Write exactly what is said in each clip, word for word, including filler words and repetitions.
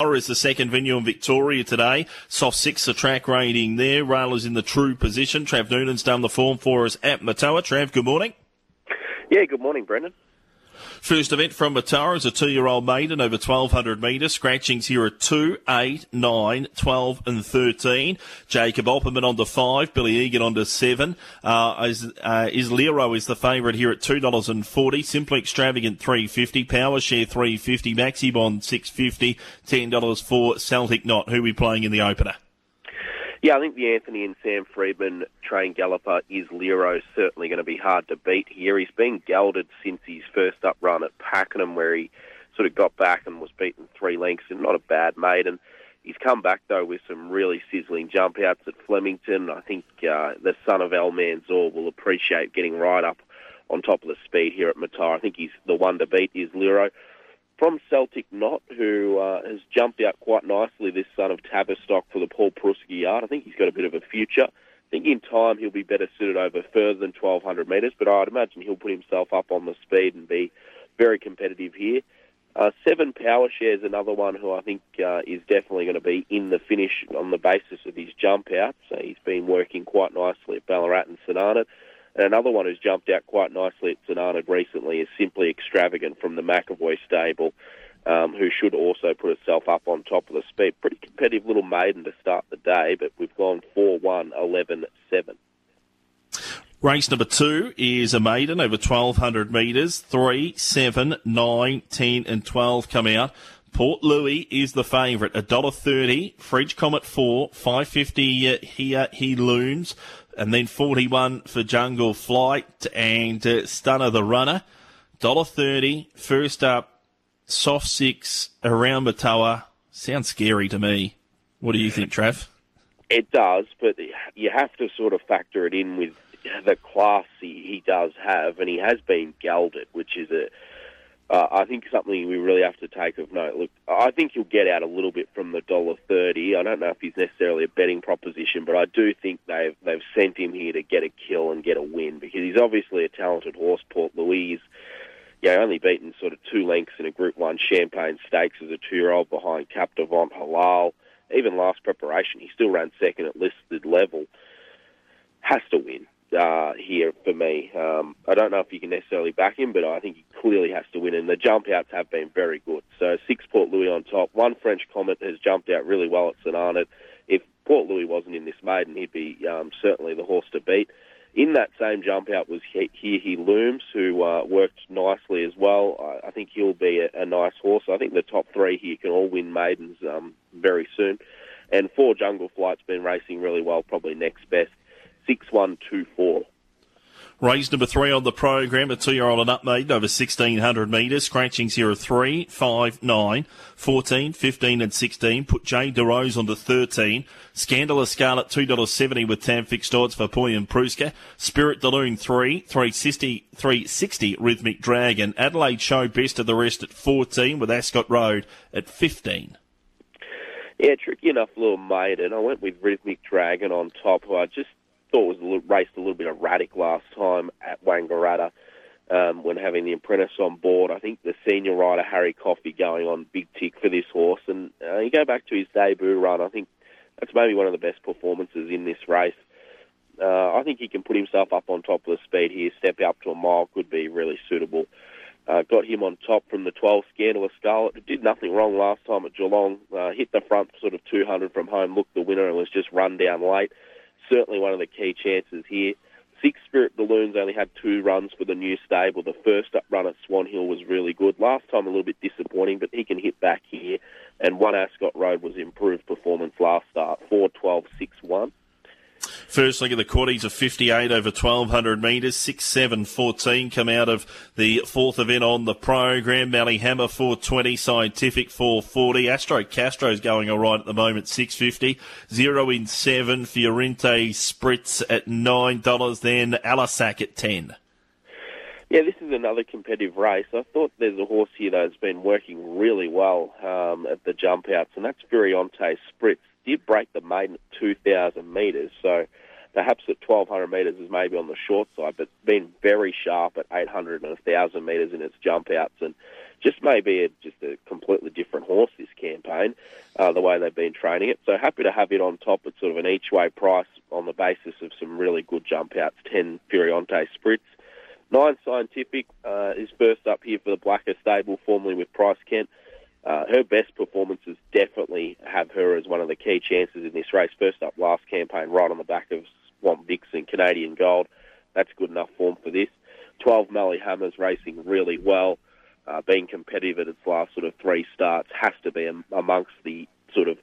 is the second venue in Victoria today. Soft six, the track rating there. Raylers in the true position. Trav Noonan's done the form for us at Matoa. Trav, good morning. Yeah, good morning, Brendan. First event from Matoa is a two-year-old maiden over twelve hundred metres. Scratchings here are two, eight, nine, twelve and thirteen. Jacob Opperman on to five. Billy Egan on to seven. Uh, is, uh, is Lero is the favourite here at two dollars forty. Simply Extravagant three dollars fifty. Power Share three dollars fifty. Maxi Bond six dollars fifty. ten dollars for Celtic Knot. Who are we playing in the opener? Yeah, I think the Anthony and Sam Freedman train galloper Is Lero certainly going to be hard to beat here. He's been gelded since his first up run at Packham, where he sort of got back and was beaten three lengths, and not a bad maiden. He's come back, though, with some really sizzling jump outs at Flemington. I think uh, the son of El Manzor will appreciate getting right up on top of the speed here at Matoa. I think he's the one to beat, Is Lero. From Celtic Knot, who uh, has jumped out quite nicely, this son of Tavistock for the Paul Preusker yard. I think he's got a bit of a future. I think in time he'll be better suited over further than twelve hundred metres, but I'd imagine he'll put himself up on the speed and be very competitive here. Uh, seven Power Shares, another one who I think uh, is definitely going to be in the finish on the basis of his jump out. So he's been working quite nicely at Ballarat and Saint Arnott. And another one who's jumped out quite nicely at Saint Arnott recently is Simply Extravagant from the McAvoy stable, um, who should also put itself up on top of the speed. Pretty competitive little maiden to start the day, but we've gone four one, eleven seven. Race number two is a maiden over twelve hundred metres. three, seven, nine, ten and twelve come out. Port Louis is the favourite, one dollar thirty. French Comet four, five fifty uh, here he looms. And then forty-one for Jungle Flight and uh, Stunner the Runner. one dollar thirty, first up, soft six, around Matoa. Sounds scary to me. What do you think, Trav? It does, but you have to sort of factor it in with the class he, he does have, and he has been gelded, which is a... Uh, I think something we really have to take of note. Look, I think he'll get out a little bit from the one dollar thirty. I don't know if he's necessarily a betting proposition, but I do think they've they've sent him here to get a kill and get a win, because he's obviously a talented horse, Port Louis. Yeah, only beaten sort of two lengths in a Group one Champagne Stakes as a two-year-old behind Cap de Vent Halal. Even last preparation, he still ran second at listed level. Has to win. Uh, here for me. Um, I don't know if you can necessarily back him, but I think he clearly has to win, and the jump outs have been very good. So six Port Louis on top. One French Comet has jumped out really well at Saint Arnott. If Port Louis wasn't in this maiden, he'd be um, certainly the horse to beat. In that same jump out was Here He Looms, who uh, worked nicely as well. I, I think he'll be a, a nice horse. I think the top three here can all win maidens um, very soon. And four Jungle Flight's been racing really well, probably next best. six one two four. Race number three on the program, a two-year-old and up maiden over sixteen hundred metres. Scratchings here are three, five, nine, fourteen, fifteen and sixteen. Put Jade DeRose on to thirteen. Scandalous Scarlet two dollars seventy with Tamfix Dodds for Poy and Pruska. Spirit Daloon three, three sixty, three sixty Rhythmic Dragon. Adelaide Show best of the rest at fourteen with Ascot Road at fifteen. Yeah, tricky enough little maiden. I went with Rhythmic Dragon on top, who I just thought was a little, raced a little bit erratic last time at Wangaratta um, when having the apprentice on board. I think the senior rider, Harry Coffey, going on big tick for this horse. And uh, you go back to his debut run, I think that's maybe one of the best performances in this race. Uh, I think he can put himself up on top of the speed here. Step up to a mile could be really suitable. Uh, got him on top from the twelve, Scandalous Scarlet, who did nothing wrong last time at Geelong. Uh, hit the front sort of two hundred from home, looked the winner, and was just run down late. Certainly one of the key chances here. Six Spirit Balloons only had two runs for the new stable. The first up run at Swan Hill was really good. Last time a little bit disappointing, but he can hit back here. And one Ascot Road was improved performance last start, four twelve six one. First look at the quarties of fifty-eight over twelve hundred metres. six, seven, fourteen come out of the fourth event on the program. Valley Hammer four twenty, Scientific four forty. Astro Castro's going all right at the moment, six fifty. Zero in seven, Fiorente Spritz at nine dollars, then Alasac at ten. Yeah, this is another competitive race. I thought there's a horse here that's been working really well um, at the jump outs, and that's Fiorente Spritz. Did break the maiden at two thousand metres, so perhaps at twelve hundred metres is maybe on the short side, but it's been very sharp at eight hundred and one thousand metres in its jump outs, and just maybe a, just a completely different horse this campaign, uh, the way they've been training it. So happy to have it on top at sort of an each-way price on the basis of some really good jump-outs, ten Furionte Spritz. Nine Scientific uh, is first up here for the Blacker Stable, formerly with Price Kent. Uh, her best performances definitely have her as one of the key chances in this race. First up last campaign, right on the back of Swamp Dixon, Canadian Gold. That's good enough form for this. twelve Mallee Hammer's racing really well, uh, being competitive at its last sort of three starts, has to be am- amongst the sort of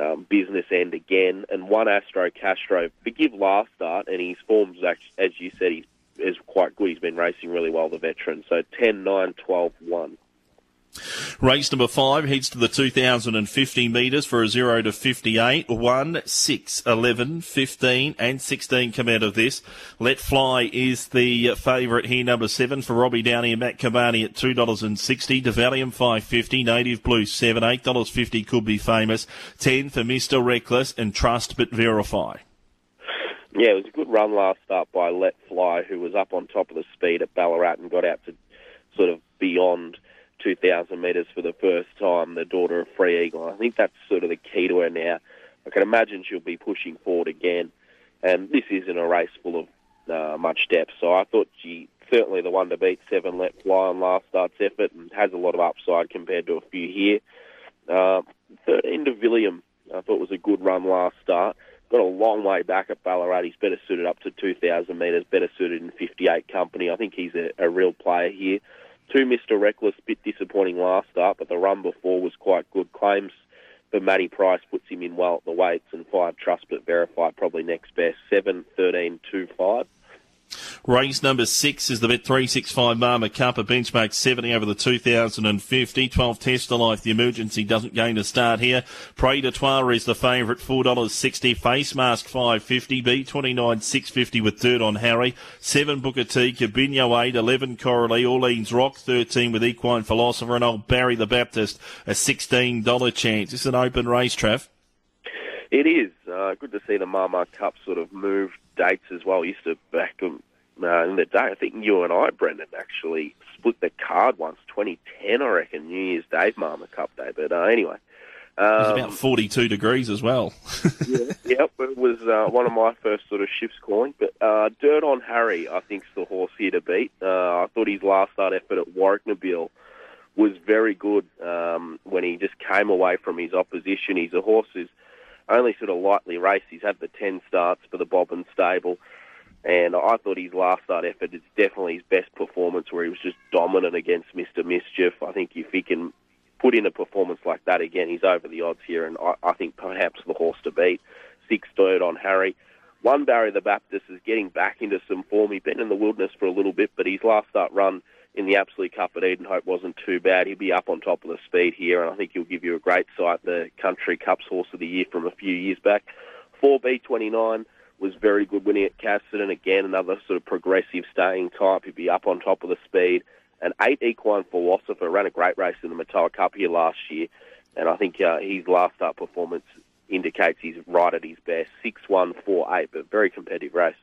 um, business end again. And one Astro Castro, forgive last start, and his form's, as you said, he's is quite good. He's been racing really well, the veteran. So ten, nine, twelve, one. Race number five heads to the two thousand fifty metres for a zero to fifty-eight. one, six, eleven, fifteen and sixteen come out of this. Let Fly is the favourite here, number seven, for Robbie Downey and Matt Cabani at two dollars sixty. DeValium five dollars fifty. Native Blue seven, eight dollars fifty Could Be Famous. ten for Mister Reckless and Trust But Verify. Yeah, it was a good run last start by Let Fly, who was up on top of the speed at Ballarat and got out to sort of beyond two thousand metres for the first time, the daughter of Free Eagle. I think that's sort of the key to her now. I can imagine she'll be pushing forward again, and this isn't a race full of uh, much depth. So I thought she certainly the one to beat, seven Let Fly, on last start's effort, and has a lot of upside compared to a few here. Uh, thirteen to Villiam, I thought was a good run last start. Got a long way back at Ballarat. He's better suited up to two thousand metres, better suited in fifty-eight company. I think he's a, a real player here. Two Mister Reckless, bit disappointing last start, but the run before was quite good. Claims for Matty Price puts him in well at the weights, and five Trust But Verify probably next best. seven, thirteen, two, five. Race number six is the Bet three sixty-five Marma Cup, a benchmark seventy over the two thousand fifty. twelve Test of Life, the emergency doesn't gain a start here. Prey de Trois is the favourite, four dollars sixty. Face Mask five dollars fifty. B twenty-nine six dollars fifty with third on Harry. seven Booker T, Cabinho eight, eleven Coralie, Orleans Rock thirteen with Equine Philosopher, and old Barry the Baptist a sixteen dollars chance. It's an open race, Trav. It is. Uh, good to see the Marma Cup sort of move dates as well. Used to back them uh, in the day. I think you and I, Brendan, actually split the card once, twenty ten, I reckon, New Year's Day, Marma Cup Day. But uh, anyway. Um, it was about forty-two degrees as well. yeah, yeah, it was uh, one of my first sort of shifts calling. But uh, Dirt on Harry, I think, is the horse here to beat. Uh, I thought his last start effort at Warwick-Nabil was very good um, when he just came away from his opposition. He's a horse who's only sort of lightly raced. He's had the ten starts for the Bobbin Stable, and I thought his last start effort is definitely his best performance, where he was just dominant against Mister Mischief. I think if he can put in a performance like that again, he's over the odds here, and I, I think perhaps the horse to beat. Six Third on Harry. One Barry the Baptist is getting back into some form. He'd been in the wilderness for a little bit, but his last start run in the Absolute Cup at Eden Hope wasn't too bad. He'll be up on top of the speed here, and I think he'll give you a great sight, the Country Cup's Horse of the Year from a few years back. four B twenty-nine was very good winning at Cassid, and again, another sort of progressive staying type. He'll be up on top of the speed. And eight Equine Philosopher ran a great race in the Mattel Cup here last year, and I think uh, his last start performance indicates he's right at his best. six, one, four, eight, but very competitive race.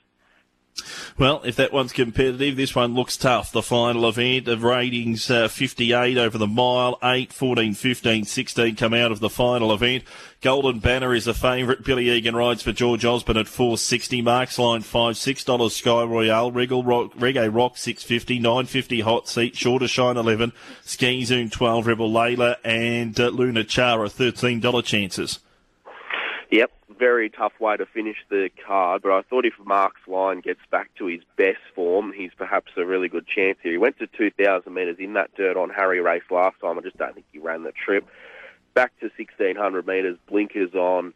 Well, if that one's competitive, this one looks tough. The final event of ratings uh, fifty-eight over the mile, eight, fourteen, fifteen, sixteen come out of the final event. Golden Banner is a favourite. Billy Egan rides for George Osborne at four dollars sixty. Mark's Line five, six dollars Sky Royale. Regal Rock, Reggae Rock six dollars fifty. nine dollars fifty Hot Seat. Shore to Shine eleven. Ski Zoom twelve. Rebel Layla and uh, Luna Chara thirteen dollars chances. Yep. Very tough way to finish the card, but I thought if Mark's Line gets back to his best form, he's perhaps a really good chance here. He went to two thousand metres in that Dirt on Harry race last time. I just don't think he ran the trip. Back to sixteen hundred metres, blinkers on.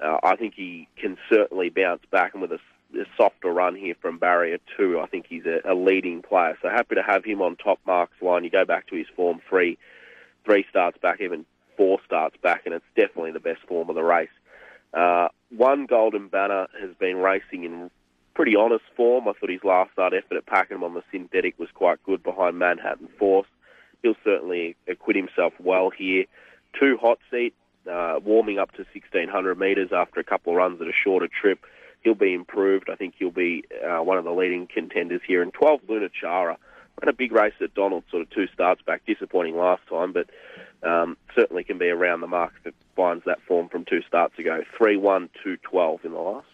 Uh, I think he can certainly bounce back, and with a, a softer run here from Barrier two, I think he's a, a leading player. So happy to have him on top, Mark's Line. You go back to his form, three, three starts back, even four starts back, and it's definitely the best form of the race. Uh, one Golden Banner has been racing in pretty honest form. I thought his last start effort at Packham on the synthetic was quite good behind Manhattan Force. He'll certainly acquit himself well here. Two Hot Seat, uh, warming up to sixteen hundred metres after a couple of runs at a shorter trip. He'll be improved. I think he'll be uh, one of the leading contenders here. And twelve Luna Chara, ran a big race at Donald sort of two starts back, disappointing last time, but um, certainly can be around the mark if it finds that form from two starts ago. three one, two twelve in the last.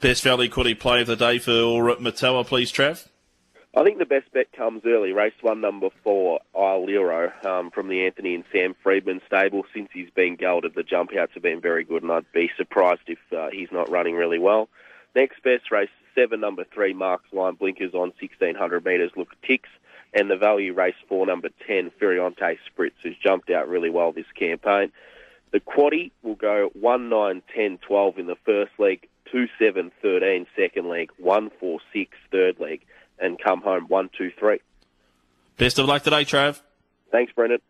Best Valley Quaddy play of the day for Mattel, please, Trav. I think the best bet comes early. Race one, number four, Isle Lero, um, from the Anthony and Sam Freedman stable. Since he's been gelded, the jump outs have been very good, and I'd be surprised if uh, he's not running really well. Next best, race seven, number three, Mark's Line, blinkers on, sixteen hundred metres, look ticks. And the value, race four, number ten, Ferriante Spritz, who's jumped out really well this campaign. The quaddie will go one, nine, ten, twelve in the first leg, two, seven, thirteen second leg, one, four, six third leg, and come home one, two, three. Best of luck today, Trav. Thanks, Brendan.